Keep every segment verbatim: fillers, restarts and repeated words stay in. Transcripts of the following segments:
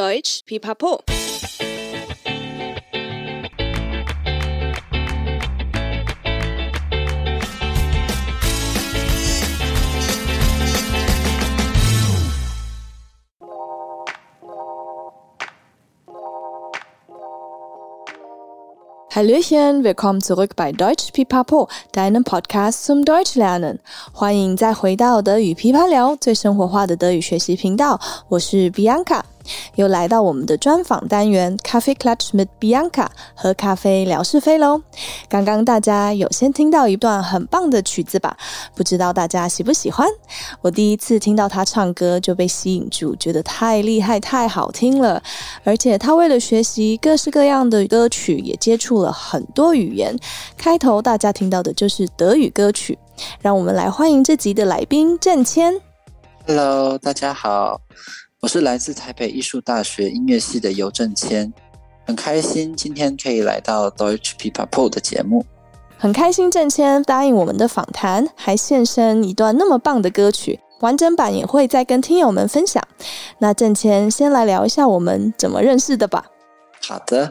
Deutsch Pipapo. Hallöchen, willkommen zurück bei Deutsch Pipapo, deinem Podcast zum Deutschlernen. 欢迎再回到德语琵琶聊，最生活化的德语学习频道。我是 Bianca， 又来到我们的专访单元 Coffee Clutch with Bianca， 喝咖啡聊是非喽。刚刚大家有先听到一段很棒的曲子吧？不知道大家喜不喜欢？我第一次听到她唱歌就被吸引住，觉得太厉害、太好听了。而且她为了学习各式各样的歌曲，也接触了很多语言，开头大家听到的就是德语歌曲，让我们来欢迎这集的来宾郑谦。 Hello， 大家好，我是来自台北艺术大学音乐系的尤郑谦，很开心今天可以来到 Deutsch Pipapo 的节目。很开心郑谦答应我们的访谈，还献身一段那么棒的歌曲，完整版也会再跟听友们分享。那郑谦先来聊一下我们怎么认识的吧。好的，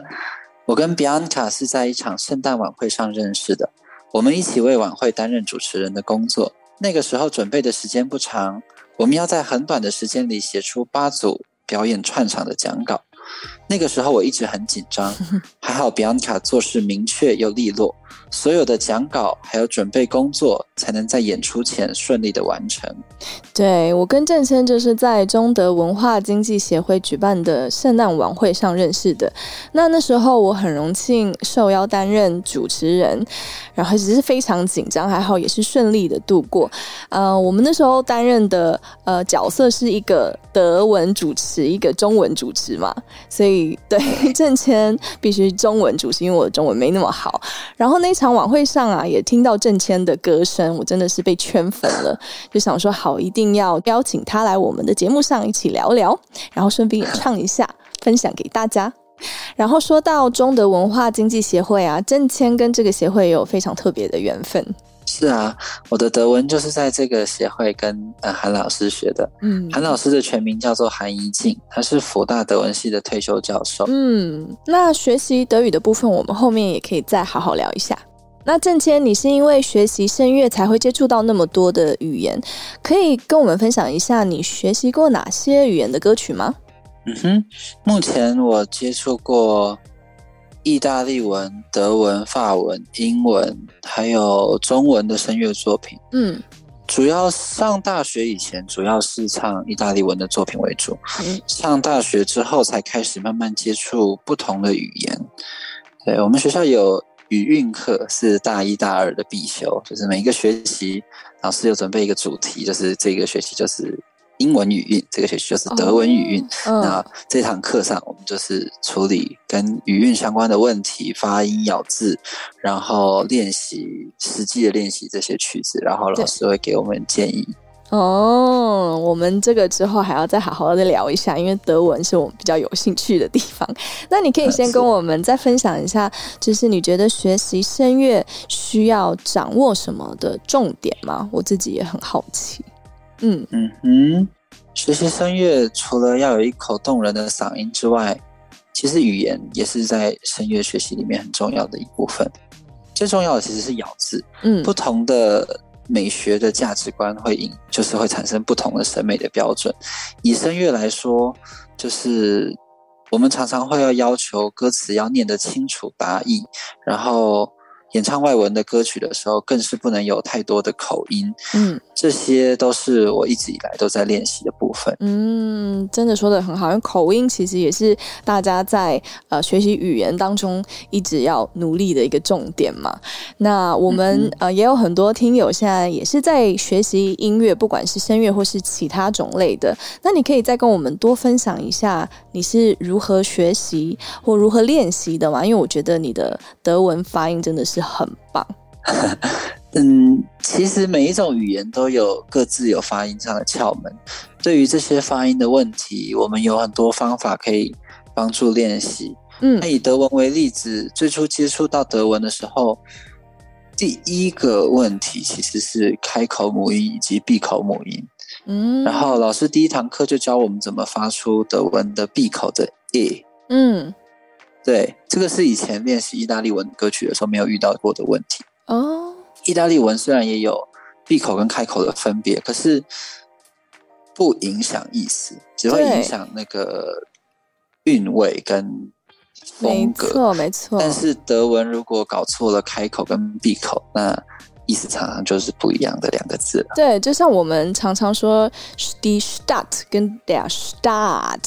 我跟 Bianca 是在一场圣诞晚会上认识的，我们一起为晚会担任主持人的工作。那个时候准备的时间不长，我们要在很短的时间里写出八组表演串场的讲稿。那个时候我一直很紧张，还好 Bianca 做事明确又利落，所有的讲稿还有准备工作才能在演出前顺利的完成。对，我跟郑谦就是在中德文化经济协会举办的圣诞晚会上认识的。那那时候我很荣幸受邀担任主持人，然后只是非常紧张，还好也是顺利的度过。呃，我们那时候担任的呃角色是一个德文主持，一个中文主持嘛，所以对郑谦必须中文主持，因为我的中文没那么好。然后那场晚会上啊，也听到郑谦的歌声，我真的是被圈粉了，就想说好，一定要邀请他来我们的节目上一起聊聊，然后顺便也唱一下，分享给大家。然后说到中德文化经济协会啊，郑谦跟这个协会有非常特别的缘分。是啊，我的德文就是在这个协会跟、呃、韩老师学的。嗯，韩老师的全名叫做韩怡静，他是辅大德文系的退休教授。嗯，那学习德语的部分我们后面也可以再好好聊一下。那郑谦，你是因为学习声乐才会接触到那么多的语言，可以跟我们分享一下你学习过哪些语言的歌曲吗？嗯哼，目前我接触过意大利文、德文、法文、英文，还有中文的声乐作品。嗯，主要上大学以前主要是唱意大利文的作品为主，嗯，上大学之后才开始慢慢接触不同的语言。对，我们学校有语韵课，是大一大二的必修，就是每一个学期老师有准备一个主题，就是这个学期就是英文语韵，这个学期就是德文语韵。Oh, uh. 那这堂课上我们就是处理跟语韵相关的问题，发音、咬字，然后练习，实际的练习这些曲子，然后老师会给我们建议。哦，我们这个之后还要再好好的聊一下，因为德文是我们比较有兴趣的地方。那你可以先跟我们再分享一下，就是你觉得学习声乐需要掌握什么的重点吗？我自己也很好奇。嗯嗯嗯，学习声乐除了要有一口动人的嗓音之外，其实语言也是在声乐学习里面很重要的一部分。最重要的其实是咬字，嗯，不同的美学的价值观会引，就是会产生不同的审美的标准。以声乐来说，就是我们常常会要要求歌词要念得清楚达意，然后演唱外文的歌曲的时候更是不能有太多的口音。嗯，这些都是我一直以来都在练习的部分。嗯，真的说得很好，因为口音其实也是大家在呃学习语言当中一直要努力的一个重点嘛。那我们、嗯、呃也有很多听友现在也是在学习音乐，不管是声乐或是其他种类的，那你可以再跟我们多分享一下你是如何学习或如何练习的吗？因为我觉得你的德文发音真的是很棒。嗯，其实每一种语言都有各自有发音上的窍门，对于这些发音的问题，我们有很多方法可以帮助练习。嗯，那以德文为例子，最初接触到德文的时候，第一个问题其实是开口母音以及闭口母音。嗯，然后老师第一堂课就教我们怎么发出德文的闭口的 e。嗯，对，这个是以前练习意大利文歌曲的时候没有遇到过的问题。哦，意大利文虽然也有闭口跟开口的分别，可是不影响意思，只会影响那个韵味跟风格。没错，没错。但是德文如果搞错了开口跟闭口，那意思常常就是不一样的两个字。对，就像我们常常说 die Stadt 跟 der Staat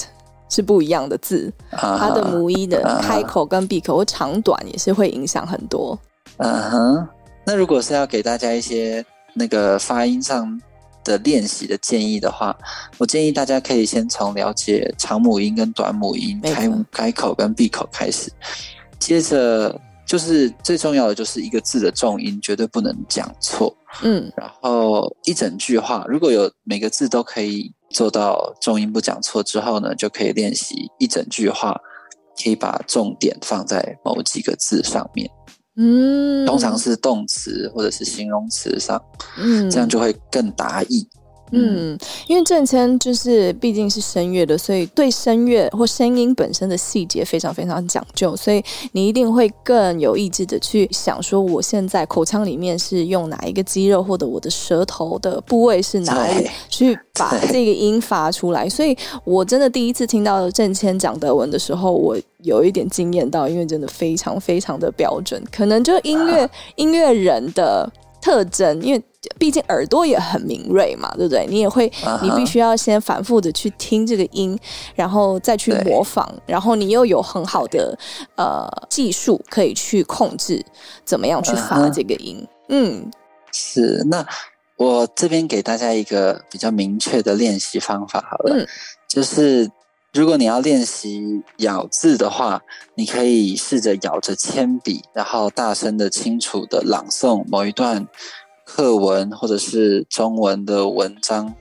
是不一样的字，uh-huh, 它的母音的开口跟闭口、uh-huh. 长短也是会影响很多。嗯哼，那如果是要给大家一些那个发音上的练习的建议的话，我建议大家可以先从了解长母音跟短母音 开, 开口跟闭口开始，接着就是最重要的就是一个字的重音绝对不能讲错，嗯，然后一整句话如果有每个字都可以做到重音不讲错之后呢，就可以练习一整句话可以把重点放在某几个字上面，嗯，通常是动词或者是形容词上，嗯，这样就会更达意。嗯，因为正谦就是毕竟是声乐的，所以对声乐或声音本身的细节非常非常讲究，所以你一定会更有意志的去想说我现在口腔里面是用哪一个肌肉，或者我的舌头的部位是哪里去把这个音发出来。所以我真的第一次听到正谦讲德文的时候，我有一点惊艳到，因为真的非常非常的标准，可能就音乐、啊、音乐人的特征，因为毕竟耳朵也很敏锐嘛，对不对？你也会， uh-huh. 你必须要先反复的去听这个音，然后再去模仿，然后你又有很好的呃技术可以去控制怎么样去发这个音。Uh-huh. 嗯，是。那我这边给大家一个比较明确的练习方法好了，嗯、就是如果你要练习咬字的话，你可以试着咬着铅笔，然后大声的、清楚的朗诵某一段课文或者是中文的文章。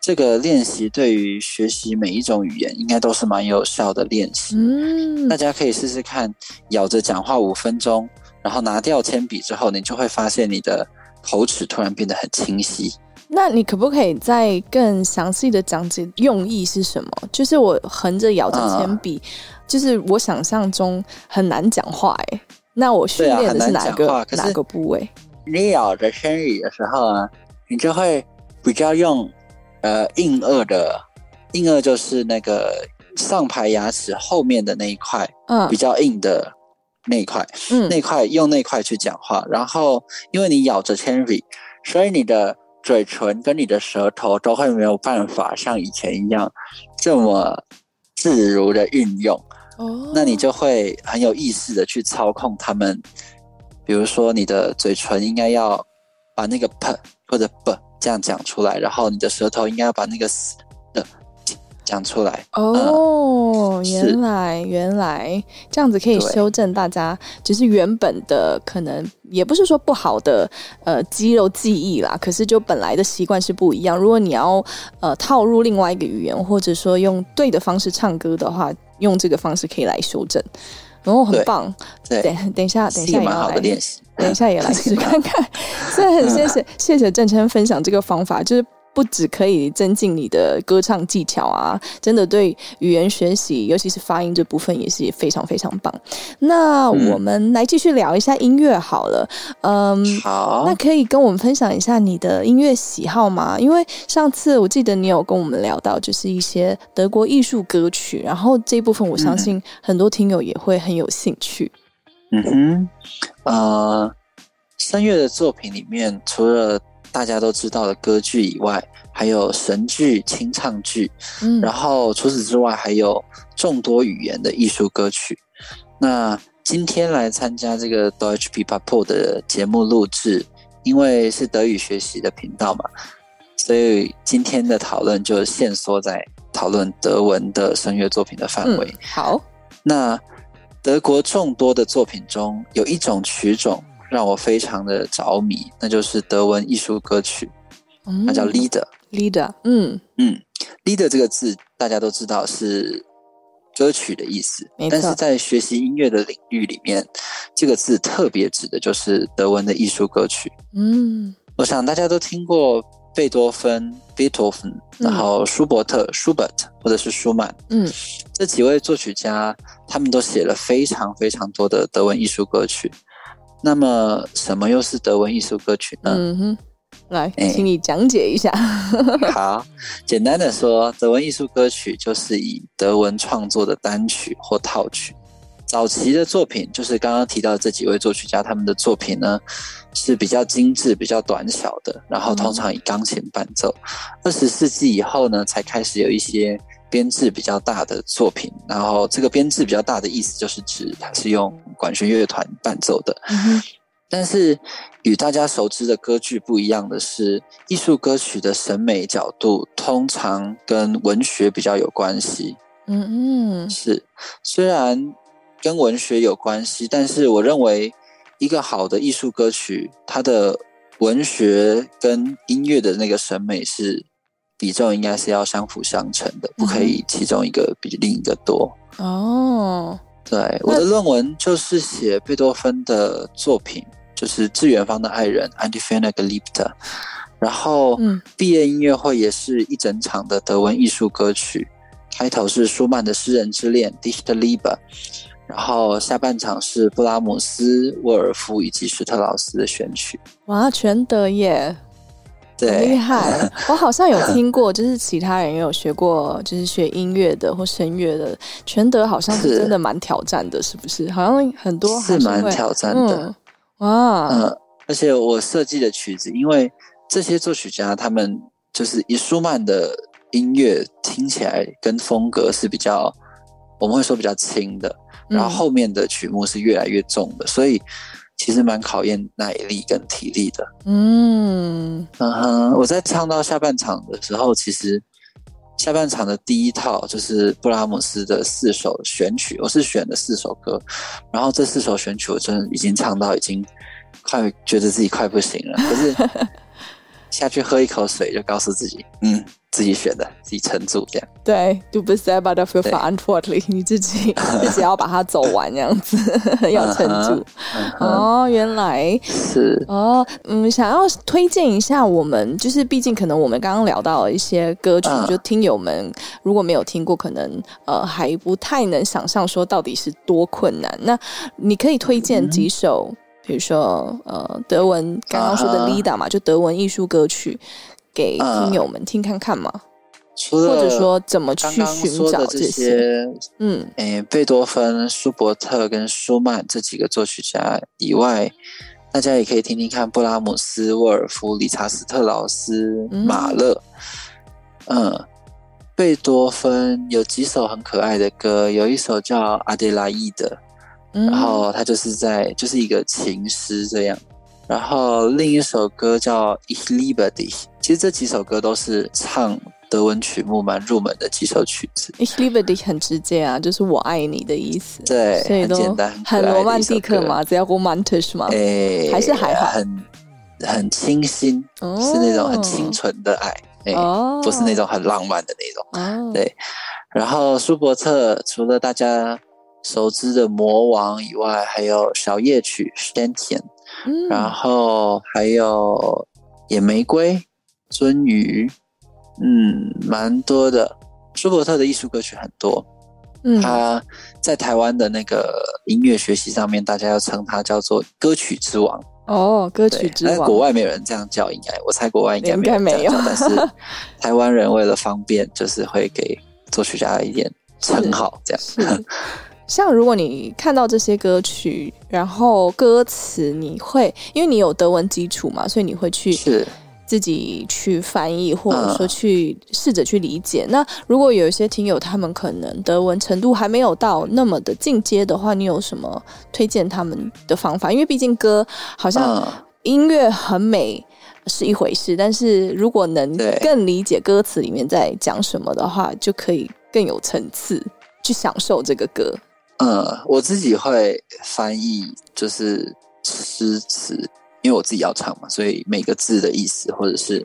这个练习对于学习每一种语言应该都是蛮有效的练习。嗯，大家可以试试看，咬着讲话五分钟，然后拿掉铅笔之后，你就会发现你的口齿突然变得很清晰。那你可不可以再更详细的讲解用意是什么？就是我横着咬着铅笔、嗯、就是我想象中很难讲话耶，那我训练的是哪个、啊、哪个部位？你咬着铅笔的时候啊，你就会比较用呃硬腭的，硬腭就是那个上排牙齿后面的那一块、嗯、比较硬的那一块、嗯、那块用那块去讲话，然后因为你咬着铅笔，所以你的嘴唇跟你的舌头都会没有办法像以前一样这么自如的运用、oh. 那你就会很有意识的去操控它们，比如说你的嘴唇应该要把那个 p 或者 b 这样讲出来，然后你的舌头应该要把那个 s 的讲出来。哦、oh, 嗯、原来原来这样子可以修正大家就是原本的可能也不是说不好的呃肌肉记忆啦，可是就本来的习惯是不一样，如果你要呃套入另外一个语言，或者说用对的方式唱歌的话，用这个方式可以来修正。然、哦、后很棒，对，等等一下，等一下也要来练习，等一下也来试看看。所以很谢谢谢谢正谦分享这个方法，就是不只可以增进你的歌唱技巧啊，真的对语言学习尤其是发音这部分也是非常非常棒。那我们来继续聊一下音乐好了。 嗯, 嗯，好，那可以跟我们分享一下你的音乐喜好吗？因为上次我记得你有跟我们聊到就是一些德国艺术歌曲，然后这一部分我相信很多听友也会很有兴趣。嗯哼，呃，声乐的作品里面除了大家都知道的歌剧以外，还有神剧、清唱剧、嗯、然后除此之外还有众多语言的艺术歌曲。那今天来参加这个 Deutsch Pipapo 的节目录制，因为是德语学习的频道嘛，所以今天的讨论就限缩在讨论德文的声乐作品的范围、嗯、好，那德国众多的作品中有一种曲种让我非常的着迷，那就是德文艺术歌曲，嗯、它叫 Lied。Lied， 嗯嗯 ，Lied 这个字大家都知道是歌曲的意思，但是在学习音乐的领域里面，这个字特别指的就是德文的艺术歌曲。嗯，我想大家都听过贝多芬 Beethoven， 然后舒伯特 Schubert 或者是舒曼，嗯，这几位作曲家他们都写了非常非常多的德文艺术歌曲。那么什么又是德文艺术歌曲呢？嗯哼，来，请你讲解一下。好，简单的说，德文艺术歌曲就是以德文创作的单曲或套曲。早期的作品，就是刚刚提到的这几位作曲家，他们的作品呢是比较精致、比较短小的，然后通常以钢琴伴奏。二十世纪以后呢，才开始有一些编制比较大的作品，然后这个编制比较大的意思就是指它是用管弦乐团伴奏的。嗯，但是与大家熟知的歌剧不一样的是，艺术歌曲的审美角度通常跟文学比较有关系。嗯嗯，是，虽然跟文学有关系，但是我认为一个好的艺术歌曲，它的文学跟音乐的那个审美是比重应该是要相辅相成的，不可以其中一个比另一个多。哦，对，我的论文就是写贝多芬的作品。就是《致远方的爱人》An die ferne Geliebte， 然后毕业音乐会也是一整场的德文艺术歌曲，开头是舒曼的《诗人之恋》Dichterliebe， 然后下半场是布拉姆斯、沃尔夫以及施特劳斯的选曲。哇，全德耶，对，厉害！我好像有听过，就是其他人也有学过，就是学音乐的或声乐的，全德好像是真的蛮挑战的， 是, 是不是？好像很多还 是, 是蛮挑战的。嗯哇，嗯，而且我设计的曲子，因为这些作曲家他们就是以舒曼的音乐听起来跟风格是比较，我们会说比较轻的，然后后面的曲目是越来越重的，嗯，所以其实蛮考验耐力跟体力的。嗯嗯哼，我在唱到下半场的时候，其实下半场的第一套就是布拉姆斯的四首选曲，我是选了四首歌，然后这四首选曲我真的已经唱到已经快觉得自己快不行了，可是下去喝一口水就告诉自己，嗯，自己选的，自己撑住这样。对，Du bist selber dafür verantwortlich， 你自己自己要把它走完这样子，要撑住。Uh-huh, uh-huh. 哦，原来是哦，嗯，想要推荐一下我们，就是毕竟可能我们刚刚聊到一些歌曲， uh. 就听友们如果没有听过，可能呃还不太能想象说到底是多困难。那你可以推荐几首，嗯，比如说呃德文刚刚说的 Lieder 嘛， uh-huh. 就德文艺术歌曲。给听友们听看看嘛，嗯，或者说怎么去寻找这 些, 刚刚这些嗯，诶，贝多芬、舒伯特跟舒曼这几个作曲家以外，大家也可以听听看布拉姆斯、沃尔夫、理查斯特劳斯、嗯，马勒。嗯，贝多芬有几首很可爱的歌，有一首叫《Adelaïda》，然后它就是在就是一个情诗这样。然后另一首歌叫 Ich liebe dich， 其实这几首歌都是唱德文曲目蛮入门的几首曲子。Ich liebe dich 很直接啊，就是我爱你的意思。对，所以都很简单，很罗曼蒂克嘛，只要 romantisch 嘛，欸，还是还好，很很清新，哦，是那种很清纯的爱，欸哦，不是那种很浪漫的那种，哦。对，然后舒伯特除了大家熟知的《魔王》以外，还有小夜曲 Ständchen，嗯，然后还有野玫瑰、鳟鱼，嗯，蛮多的。舒伯特的艺术歌曲很多，嗯，他在台湾的那个音乐学习上面，大家要称他叫做歌曲之王。哦，歌曲之王，但国外没有人这样叫，应该我猜国外应该没有人这样叫，但是台湾人为了方便，就是会给作曲家一点称号，这样。像如果你看到这些歌曲，然后歌词你会，因为你有德文基础嘛，所以你会去自己去翻译，或者说去试着去理解。嗯，那如果有一些听友他们可能德文程度还没有到那么的进阶的话，你有什么推荐他们的方法？因为毕竟歌好像音乐很美是一回事，但是如果能更理解歌词里面在讲什么的话，就可以更有层次去享受这个歌。嗯，我自己会翻译就是诗词，因为我自己要唱嘛，所以每个字的意思或者是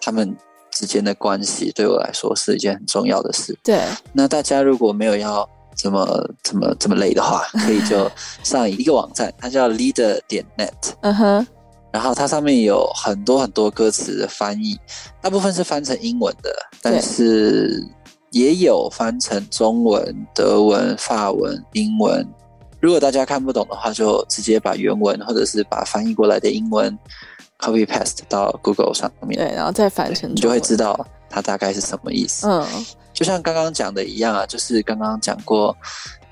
他们之间的关系，对我来说是一件很重要的事。对，那大家如果没有要这么这么这么累的话，可以就上一个网站，它叫 leader 点 net， 嗯哼，然后它上面有很多很多歌词的翻译，大部分是翻成英文的，但是也有翻成中文、德文、法文、英文。如果大家看不懂的话，就直接把原文或者是把翻译过来的英文 copy paste 到 Google 上面，对，然后再翻成中文，你就会知道它大概是什么意思。嗯，就像刚刚讲的一样啊，就是刚刚讲过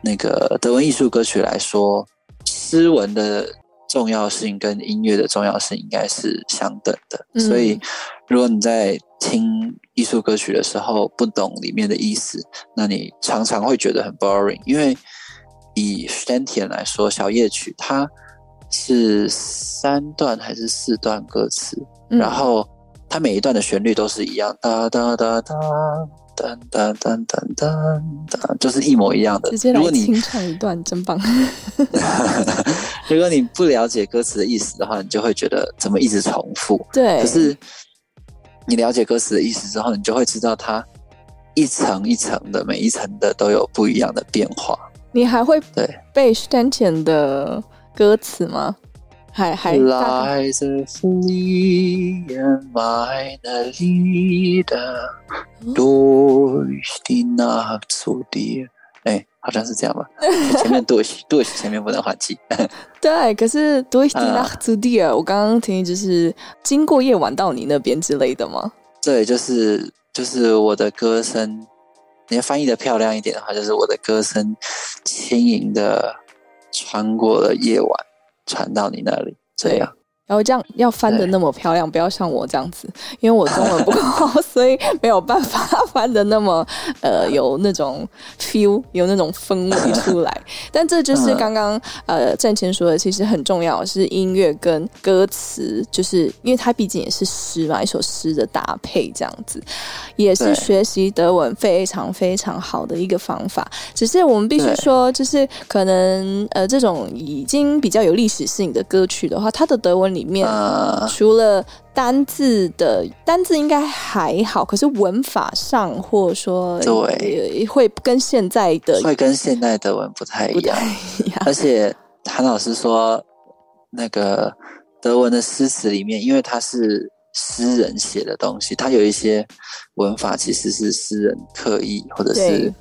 那个德文艺术歌曲来说，诗文的重要性跟音乐的重要性应该是相等的，嗯，所以如果你在听艺术歌曲的时候不懂里面的意思，那你常常会觉得很 boring， 因为以 Ständchen 来说，小夜曲它是三段还是四段歌词，嗯，然后它每一段的旋律都是一样，哒哒哒哒哒哒哒哒哒，就是一模一样的。直接来清唱一段，真棒！如果你不了解歌词的意思的话，你就会觉得怎么一直重复。对，可是你了解歌词的意思之后，你就会知道它一层一层的，每一层的都有不一样的变化。你还会背 Ständchen 的歌词吗？还还Leise fliehen meine Lieder durch die Nacht zu dir。哎，好像是这样吧？前面 durch durch 前面不能换气。对，可是 durch die Nacht zu dir，嗯，我刚刚听就是经过夜晚到你那边之类的吗？对，就是就是我的歌声。你翻译的漂亮一点的话，就是我的歌声轻盈的穿过了夜晚，传到你那里，这样。然后这样要翻得那么漂亮，不要像我这样子，因为我中文不够好，所以没有办法翻得那么呃有那种 feel， 有那种氛围出来。但这就是刚刚呃战前说的，其实很重要是音乐跟歌词，就是因为它毕竟也是诗嘛，一首诗的搭配这样子，也是学习德文非常非常好的一个方法。只是我们必须说，就是可能呃这种已经比较有历史性的歌曲的话，它的德文里面除了单字的单字应该还好，可是文法上或者说对会跟现在的会跟现代的文不太一样，不太一样。而且韩老师说，那个德文的诗词里面，因为它是诗人写的东西，它有一些文法其实是诗人刻意或者是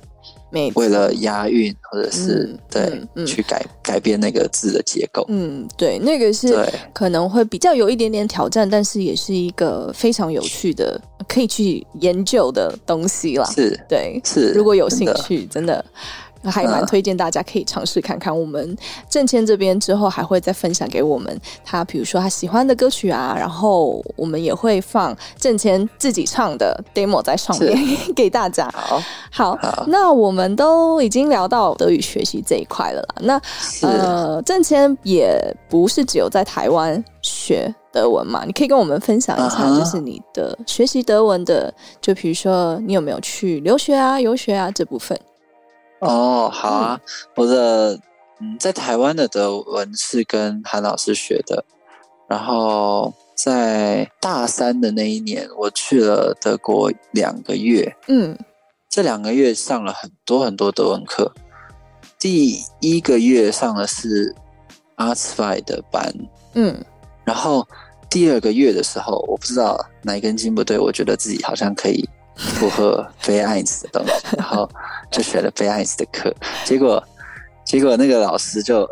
为了押韵或者是，嗯，对，嗯嗯，去改改变那个字的结构。嗯，对，那个是可能会比较有一点点挑战，但是也是一个非常有趣的可以去研究的东西啦。是，对，是，如果有兴趣真的还蛮推荐大家可以尝试看看，嗯，我们郑谦这边之后还会再分享给我们他比如说他喜欢的歌曲啊，然后我们也会放郑谦自己唱的 demo 在上面给大家。 好, 好, 好那我们都已经聊到德语学习这一块了啦。那呃，郑谦也不是只有在台湾学德文嘛，你可以跟我们分享一下就是你的学习德文的，uh-huh. 就比如说你有没有去留学啊游学啊这部分。哦，好啊，嗯，我的嗯，在台湾的德文是跟韩老师学的，然后在大三的那一年，我去了德国两个月，嗯，这两个月上了很多很多德文课。第一个月上的是阿茨外的班，嗯，然后第二个月的时候，我不知道哪根筋不对，我觉得自己好像可以符合贝艾斯的东西，然后就学了贝艾斯的课。结果，结果那个老师就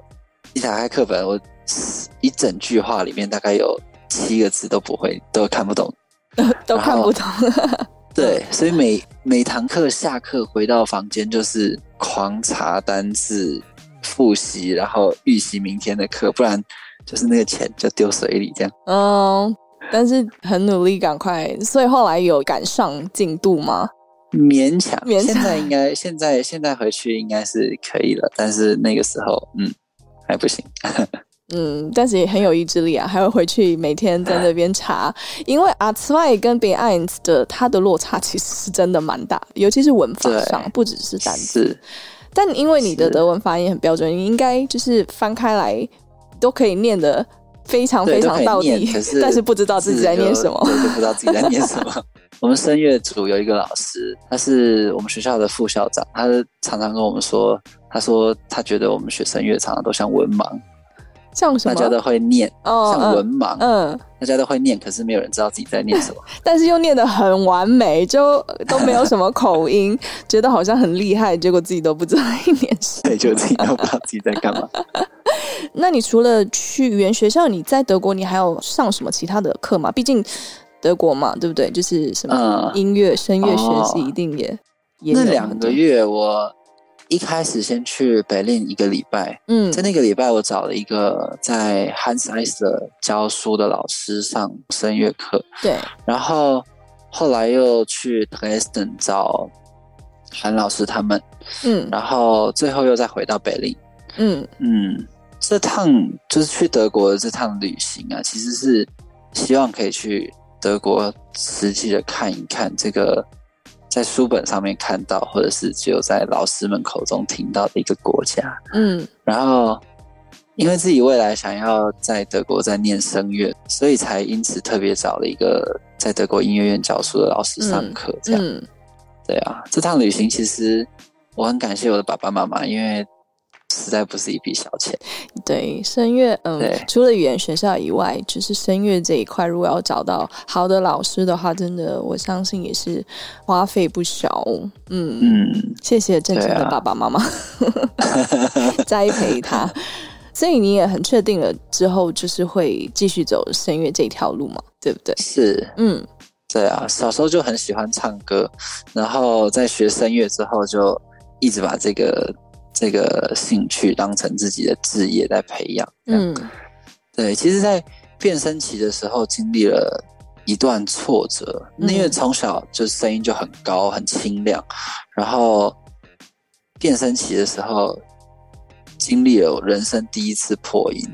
一打开课本，我一整句话里面大概有七个字都不会，都看不懂，都看不懂。对，所以每每堂课下课回到房间就是狂查单字、复习，然后预习明天的课，不然就是那个钱就丢水里这样。嗯。但是很努力赶快，所以后来有赶上进度吗？勉强，勉强现在应该现在现在回去应该是可以了，但是那个时候嗯还不行。嗯，但是也很有意志力啊，还会回去每天在那边查，因为 A 二 跟 B 一 的它的落差其实是真的蛮大，尤其是文法上，不只是单字。但因为你的德文发音很标准，你应该就是翻开来都可以念的非常非常到底，是但是不知道自己在念什么，对，就不知道自己在念什么。我们声乐组有一个老师，他是我们学校的副校长，他常常跟我们说，他说他觉得我们学声乐常常都像文盲，像什么？大家都会念，哦、像文盲，嗯，大家都会念，可是没有人知道自己在念什么，但是又念得很完美，就都没有什么口音，觉得好像很厉害，结果自己都不知道在念什么，对，就自己都不知道自己在干嘛。那你除了去语言学校，你在德国你还有上什么其他的课吗？毕竟德国嘛，对不对？就是什么音乐、嗯、声乐学习一定也、哦、也那两个月我。一开始先去北林一个礼拜，嗯，在那个礼拜我找了一个在 Hans Eisler 教书的老师上声乐课，对，然后后来又去 Dresden 找韩老师他们，嗯，然后最后又再回到北林，嗯嗯，这趟就是去德国的这趟旅行啊，其实是希望可以去德国实际的看一看这个。在书本上面看到，或者是只有在老师们口中听到的一个国家，嗯，然后因为自己未来想要在德国再念声乐，所以才因此特别找了一个在德国音乐院教书的老师上课，这样、嗯嗯，对啊，这趟旅行其实我很感谢我的爸爸妈妈，因为实在不是一笔小钱。对，声乐，嗯，除了语言学校以外，就是声乐这一块，如果要找到好的老师的话，真的我相信也是花费不小。嗯嗯，谢谢正正的爸爸妈妈、啊、栽培他。所以你也很确定了之后，就是会继续走声乐这条路嘛，对不对？是，嗯，对啊，小时候就很喜欢唱歌，然后在学声乐之后，就一直把这个。这个兴趣当成自己的职业在培养，嗯，对。其实在变声期的时候经历了一段挫折、嗯、因为从小就声音就很高很清亮，然后变声期的时候经历了我人生第一次破音，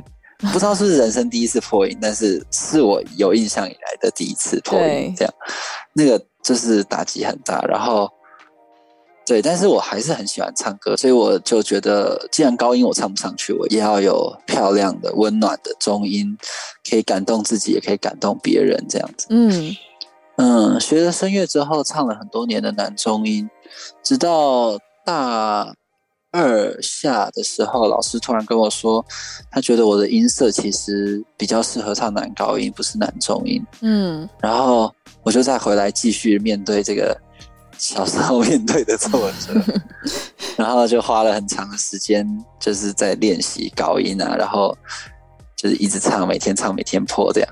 不知道是不是人生第一次破音，但是是我有印象以来的第一次破音，这样那个就是打击很大，然后对，但是我还是很喜欢唱歌，所以我就觉得既然高音我唱不上去，我也要有漂亮的温暖的中音，可以感动自己也可以感动别人，这样子。嗯嗯，学了声乐之后唱了很多年的男中音，直到大二下的时候，老师突然跟我说他觉得我的音色其实比较适合唱男高音，不是男中音。嗯，然后我就再回来继续面对这个小时候面对的挫折，然后就花了很长的时间，就是在练习高音啊，然后就是一直唱，每天唱，每天破这样，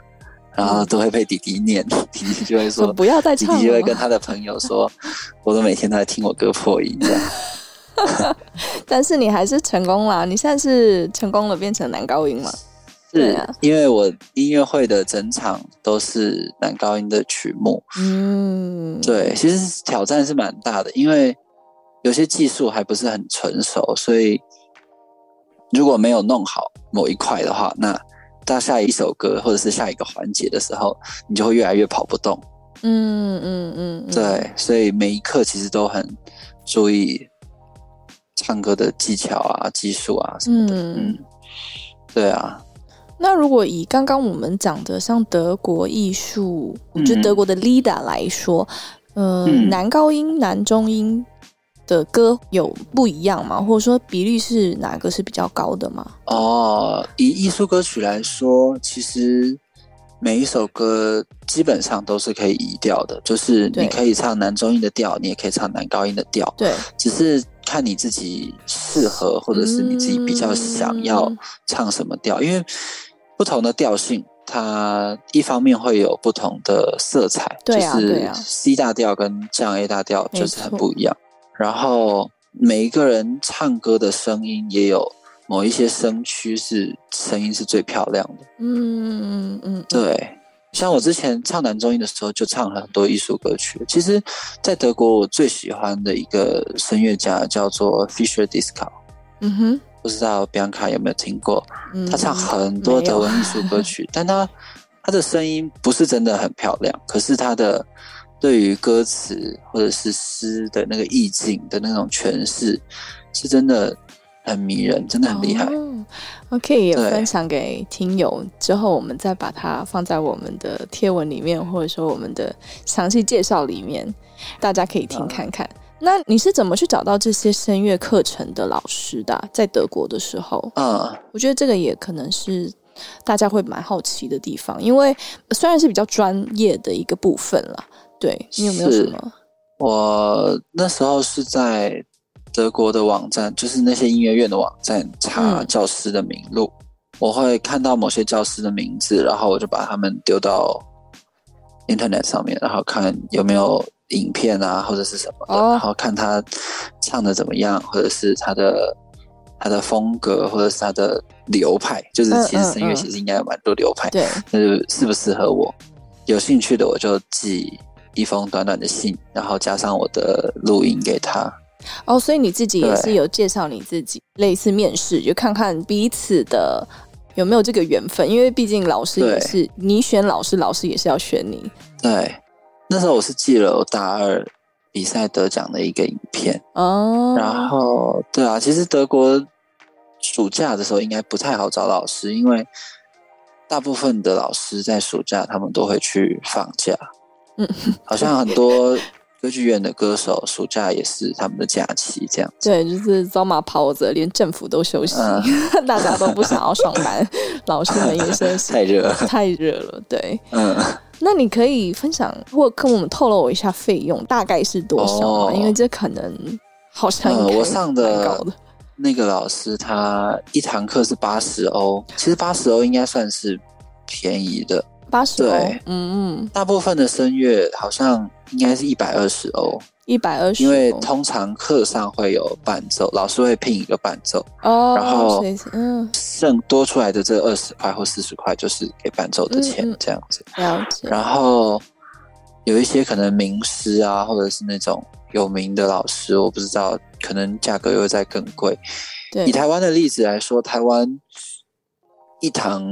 然后都会被弟弟念，弟弟就会说不要再唱了，弟弟就会跟他的朋友说，我都每天都在听我哥破音这样。但是你还是成功了，你现在是成功了，变成男高音了。是、啊、因为我音乐会的整场都是男高音的曲目，嗯，对，其实挑战是蛮大的，因为有些技术还不是很成熟，所以如果没有弄好某一块的话，那到下一首歌或者是下一个环节的时候，你就会越来越跑不动，嗯嗯 嗯, 嗯，对，所以每一刻其实都很注意唱歌的技巧啊、技术啊什么的，嗯，嗯对啊。那如果以刚刚我们讲的像德国艺术，我觉得德国的 Lieder 来说、嗯呃嗯、男高音男中音的歌有不一样吗？或者说比例是哪个是比较高的吗？哦，以艺术歌曲来说，其实每一首歌基本上都是可以移调的，就是你可以唱男中音的调，你也可以唱男高音的调，对，只是看你自己适合或者是你自己比较想要唱什么调、嗯、因为不同的调性它一方面会有不同的色彩，对、啊、就是 C 大调跟降 A 大调就是很不一样，然后每一个人唱歌的声音也有某一些声区是声音是最漂亮的，嗯嗯嗯，对，像我之前唱男中音的时候就唱了很多艺术歌曲，其实在德国我最喜欢的一个声乐家叫做 Fischer-Dieskau， 嗯哼，不知道 Bianca 有没有听过、嗯、他唱很多德文艺术歌曲，但他他的声音不是真的很漂亮，可是他的对于歌词或者是诗的那个意境的那种诠释是真的很迷人，真的很厉害。我可以也分享给听友，之后我们再把它放在我们的贴文里面，或者说我们的详细介绍里面，大家可以听看看。嗯、那你是怎么去找到这些声乐课程的老师的啊？在德国的时候，嗯，我觉得这个也可能是大家会蛮好奇的地方，因为虽然是比较专业的一个部分啦。对，你有没有什么？我那时候是在德国的网站，就是那些音乐院的网站查教师的名录，嗯，我会看到某些教师的名字，然后我就把他们丢到 internet 上面，然后看有没有影片啊或者是什么的，哦，然后看他唱的怎么样，或者是他的他的风格，或者是他的流派，就是其实声乐其实应该有蛮多流派，嗯嗯嗯，就是适不适合我，有兴趣的我就寄一封短短的信，然后加上我的录音给他。哦，所以你自己也是有介绍你自己，类似面试就看看彼此的有没有这个缘分，因为毕竟老师也是你选老师，老师也是要选你。对，那时候我是寄了我大二比赛得奖的一个影片。哦，然后对啊，其实德国暑假的时候应该不太好找老师，因为大部分的老师在暑假他们都会去放假，嗯，好像很多歌剧院的歌手暑假也是他们的假期这样子。对，就是走马跑着，连政府都休息，嗯，大家都不想要上班，老师们也休息，太热了，太热了。对，嗯，那你可以分享或跟我们透露一下费用大概是多少吗？哦，因为这可能好像应该蛮高的，嗯，我上的那个老师他一堂课是八十欧，其实八十欧应该算是便宜的。八十欧，对，嗯嗯，大部分的声乐好像应该是一百二十欧，一百二十欧，因为通常课上会有伴奏，老师会聘一个伴奏，哦，然后剩多出来的这二十块或四十块就是给伴奏的钱，这样子，嗯嗯，了解。然后有一些可能名师啊，或者是那种有名的老师，我不知道，可能价格又会再更贵。对，以台湾的例子来说，台湾一堂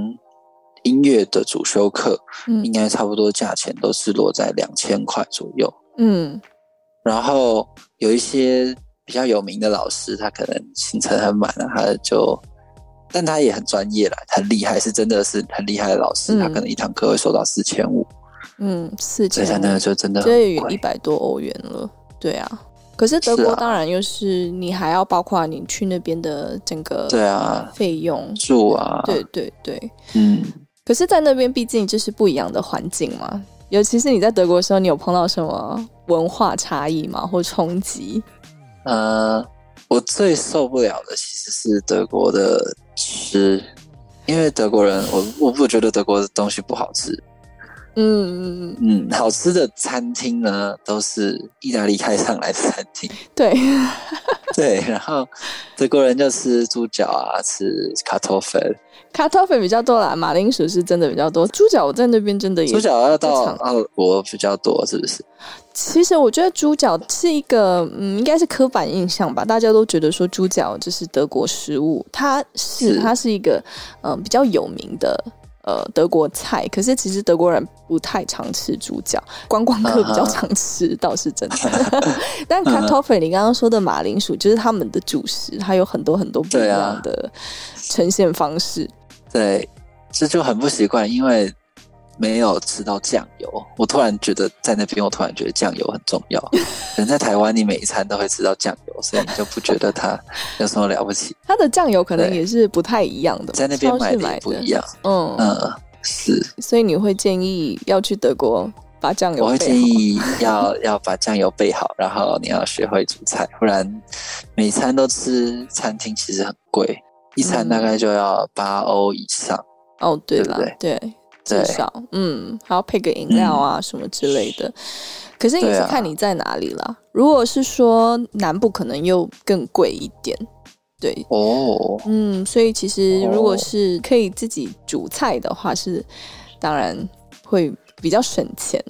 音乐的主修课，嗯，应该差不多价钱都是落在两千块左右。嗯，然后有一些比较有名的老师，他可能行程很满啊，他就，但他也很专业啦，很厉害，是真的是很厉害的老师，嗯，他可能一堂课会收到四千五。嗯，四千，所以那就真的很贵，就一百多欧元了。对啊，可是德国当然又是你还要包括你去那边的整个对啊费用住啊，对对对，嗯。可是在那边毕竟就是不一样的环境嘛，尤其是你在德国的时候，你有碰到什么文化差异吗或冲击？呃，我最受不了的其实是德国的吃，因为德国人我我不觉得德国的东西不好吃。嗯嗯，好吃的餐厅呢都是意大利开上来的餐厅。对对，然后德国人就吃猪脚啊，吃 Kartoffeln。Kartoffeln 比较多啦，马铃薯是真的比较多。猪脚我在那边真的也，猪脚要到澳国比较多，是不是？其实我觉得猪脚是一个，嗯，应该是刻板印象吧。大家都觉得说猪脚就是德国食物，它是它是一个嗯、呃、比较有名的。呃，德国菜，可是其实德国人不太常吃猪脚，观光客比较常吃， uh-huh. 倒是真的。但 Kartoffeln 你刚刚说的马铃薯，就是他们的主食，它有很多很多不一样的呈现方式。对，啊，对，这就很不习惯，因为没有吃到酱油。我突然觉得在那边，我突然觉得酱油很重要。人在台湾，你每一餐都会吃到酱油，所以你就不觉得它有什么了不起。它的酱油可能也是不太一样的，在那边买的也不一样。嗯嗯，是。所以你会建议要去德国把酱油备好？我会建议要要把酱油备好，然后你要学会煮菜，不然每餐都吃餐厅其实很贵，一餐大概就要八欧以上。嗯，哦，对啦，对不对？对。至少，嗯，还要配个饮料啊，嗯，什么之类的。可是也是看你在哪里啦。啊，如果是说南部，可能又更贵一点。对，哦，嗯，所以其实如果是可以自己煮菜的话是，是当然会比较省钱，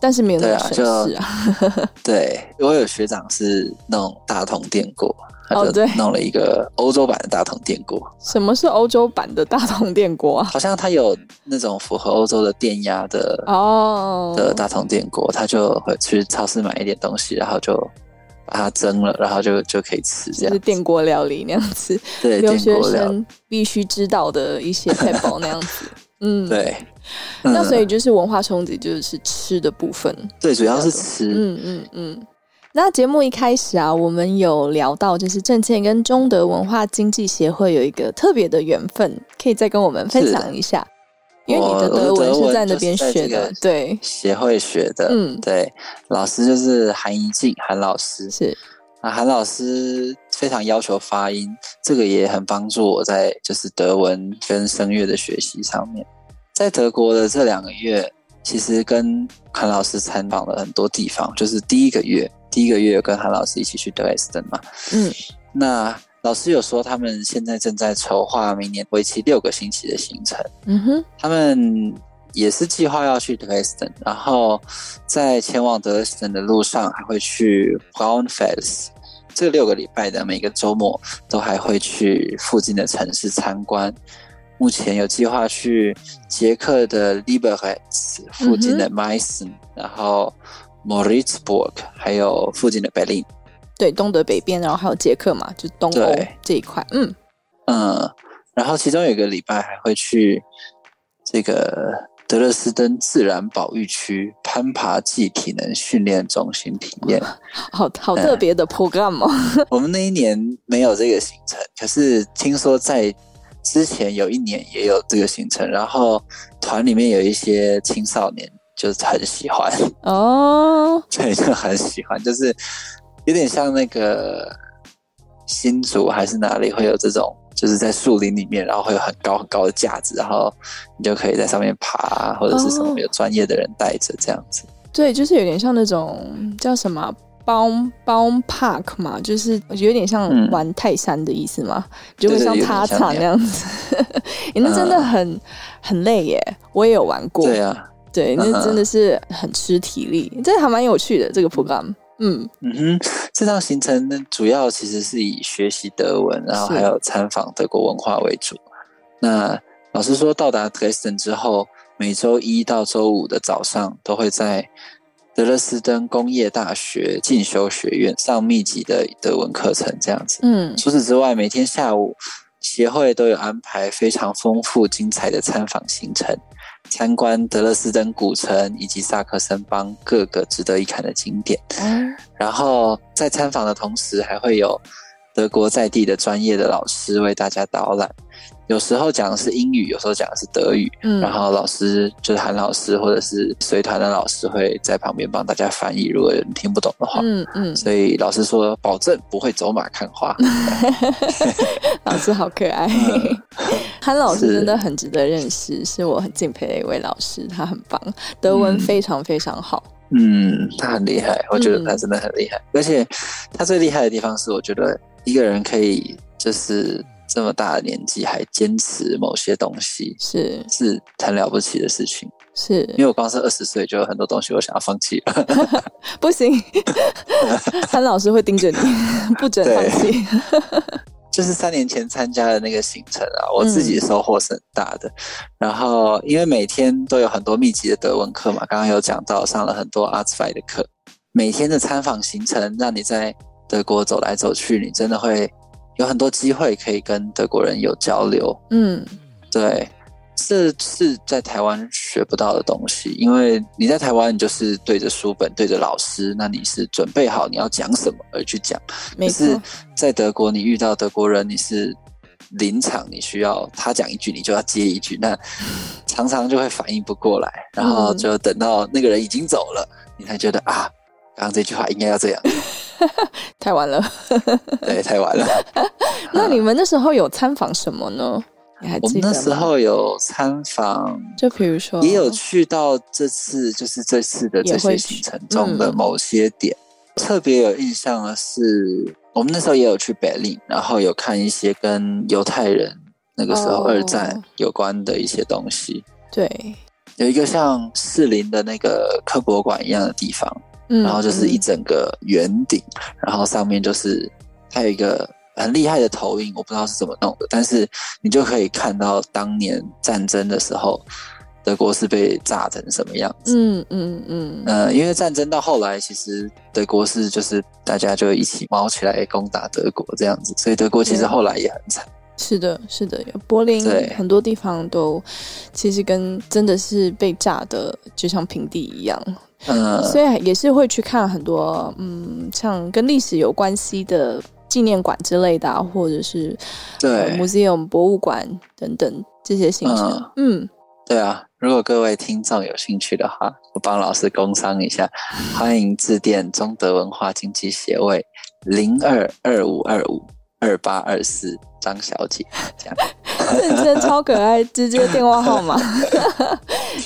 但是没有那么省事啊。对，我有学长是弄大同电锅。哦，对，弄了一个欧洲版的大同电锅。什么是欧洲版的大同电锅啊？好像它有那种符合欧洲的电压的哦的大同电锅，他就会去超市买一点东西，然后就把它蒸了，然后就就可以吃这样。就是电锅料理那样子，对，留学生必须知道的一些配包那样子。嗯，对。嗯，那所以就是文化冲击，就是吃的部分。对，主要是吃。嗯嗯嗯。那节目一开始啊，我们有聊到就是正茜跟中德文化经济协会有一个特别的缘分，可以再跟我们分享一下。因为你的德文是在那边学的，对，协会学的，嗯，对，老师就是韩怡静，韩老师是。那韩老师非常要求发音，这个也很帮助我在就是德文跟声乐的学习上面。在德国的这两个月，其实跟韩老师参访了很多地方，就是第一个月，第一个月跟韩老师一起去 Dresden 嘛，嗯，那老师有说他们现在正在筹划明年为期六个星期的行程，嗯哼，他们也是计划要去 Dresden， 然后在前往 Dresden 的路上还会去 Braunfels， 这六个礼拜的每个周末都还会去附近的城市参观。目前有计划去捷克的 Liberec 附近的 Meissen、嗯、然后 Moritzburg 还有附近的 Berlin， 对，东德北边，然后还有捷克嘛，就东欧这一块，嗯嗯，然后其中有一个礼拜还会去这个德勒斯登自然保育区攀爬暨体能训练中心体验，好好特别的 program 哦、嗯、我们那一年没有这个行程，可是听说在之前有一年也有这个行程，然后团里面有一些青少年就是很喜欢哦，对，就很喜欢，就是有点像那个新竹还是哪里会有这种，就是在树林里面，然后会有很高很高的架子，然后你就可以在上面爬，或者是什么有专业的人带着这样子。Oh, 对，就是有点像那种叫什么 Baum Baum Park 嘛，就是有点像玩泰山的意思嘛，嗯、就会像塔场那样子。你、欸、那真的很、嗯、很累耶，我也有玩过。对啊，对，那真的是很吃体力，嗯、这还蛮有趣的这个 program。嗯嗯哼，这趟行程主要其实是以学习德文，然后还有参访德国文化为主。那老师说，到达 Dresden 之后，每周一到周五的早上都会在德勒斯登工业大学进修学院上密集的德文课程，这样子。嗯，除此之外，每天下午协会都有安排非常丰富精彩的参访行程，参观德勒斯登古城以及萨克森邦各个值得一看的景点、嗯、然后在参访的同时还会有德国在地的专业的老师为大家导览，有时候讲的是英语，有时候讲的是德语、嗯、然后老师就是韩老师或者是随团的老师会在旁边帮大家翻译，如果你听不懂的话、嗯嗯、所以老师说保证不会走马看花老师好可爱、嗯、韩老师真的很值得认识， 是, 是我很敬佩的一位老师，他很棒，德文非常非常好，嗯，他很厉害，我觉得他真的很厉害、嗯、而且他最厉害的地方是我觉得一个人可以就是这么大的年纪还坚持某些东西，是是很了不起的事情。是，因为我刚是二十岁，就有很多东西我想要放弃了，不行，韩老师会盯着你，不准放弃。就是三年前参加的那个行程啊，我自己收获是很大的、嗯、然后因为每天都有很多密集的德文课嘛，刚刚有讲到上了很多阿兹菲的课，每天的参访行程让你在德国走来走去，你真的会有很多机会可以跟德国人有交流。嗯，对，这是在台湾学不到的东西，因为你在台湾你就是对着书本对着老师，那你是准备好你要讲什么而去讲，可是在德国你遇到德国人你是临场，你需要他讲一句你就要接一句，那常常就会反应不过来，然后就等到那个人已经走了、嗯、你才觉得啊刚刚这句话应该要这样太晚了对，太晚了那你们那时候有参访什么呢？你还记得吗？我们那时候有参访，就比如说也有去到这次就是这次的这些行程中的某些点、嗯、特别有印象的是我们那时候也有去北林，然后有看一些跟犹太人那个时候二战有关的一些东西、哦、对，有一个像士林的那个科博馆一样的地方，然后就是一整个圆顶、嗯、然后上面就是还有一个很厉害的投影，我不知道是怎么弄的，但是你就可以看到当年战争的时候德国是被炸成什么样子。嗯嗯嗯、呃、因为战争到后来其实德国是就是大家就一起猫起来攻打德国这样子，所以德国其实后来也很惨、嗯、是的是的，柏林很多地方都其实跟真的是被炸的就像平地一样，呃，所以也是会去看很多嗯，像跟历史有关系的纪念馆之类的、啊，或者是对、呃、museum 博物馆等等这些行程、呃。嗯，对啊，如果各位听众有兴趣的话，我帮老师工商一下，欢迎致电中德文化经济协会零二二五二五二八二四张小姐，这样。真的超可爱，直接电话号码、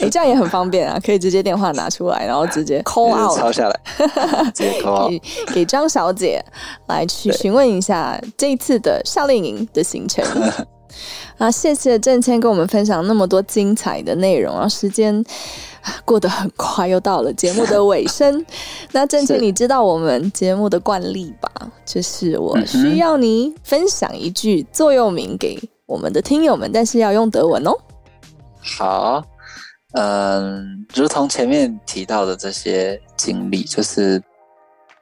欸，这样也很方便啊，可以直接电话拿出来，然后直接 call out 抄下来，直接 call out 给张小姐来去询问一下这一次的夏令营的行程。啊，谢谢郑谦跟我们分享那么多精彩的内容，然后时间过得很快，又到了节目的尾声。那郑谦，你知道我们节目的惯例吧？就是我需要你分享一句座右铭给我们的听友们，但是要用德文哦。好，嗯，如同前面提到的这些经历，就是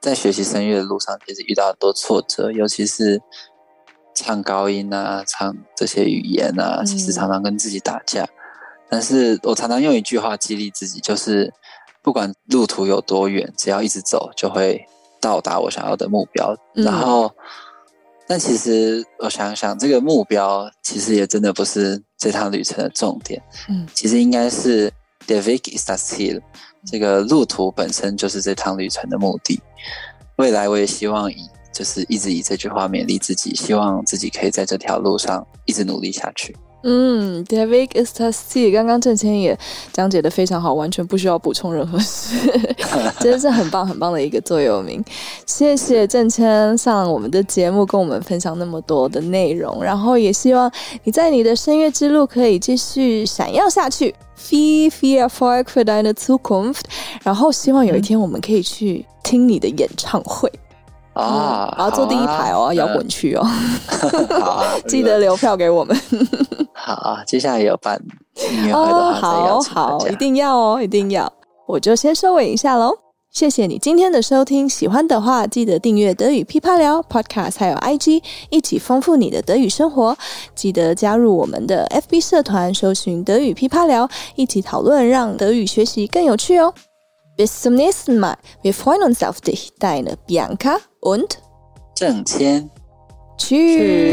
在学习声乐的路上，其实遇到很多挫折，尤其是唱高音啊，唱这些语言啊，其实常常跟自己打架。嗯、但是我常常用一句话激励自己，就是不管路途有多远，只要一直走，就会到达我想要的目标。嗯、然后。但其实我想想，这个目标其实也真的不是这趟旅程的重点。嗯，其实应该是 Der Weg ist das Ziel， 这个路途本身就是这趟旅程的目的。未来我也希望以就是一直以这句话勉励自己，希望自己可以在这条路上一直努力下去。嗯 Der Weg ist das Ziel， 刚刚郑谦也讲解得非常好，完全不需要补充任何事，真是很棒很棒的一个座右铭。谢谢郑谦上我们的节目跟我们分享那么多的内容，然后也希望你在你的声乐之路可以继续闪耀下去， viel viel Erfolg für deine Zukunft， 然后希望有一天我们可以去听你的演唱会啊、嗯，然后坐第一排哦，摇滚区哦，记得留票给我们。好啊，接下来有办音乐会的话，好好，一定要哦，一定要。我就先收尾一下喽，谢谢你今天的收听，喜欢的话记得订阅德语噼啪聊 Podcast， 还有 I G， 一起丰富你的德语生活。记得加入我们的 F B 社团，搜寻德语噼啪聊，一起讨论让德语学习更有趣哦。Bis zum nächsten Mal. Wir freuen uns auf dich. Deine Bianca und Zheng Qian. Tschüss.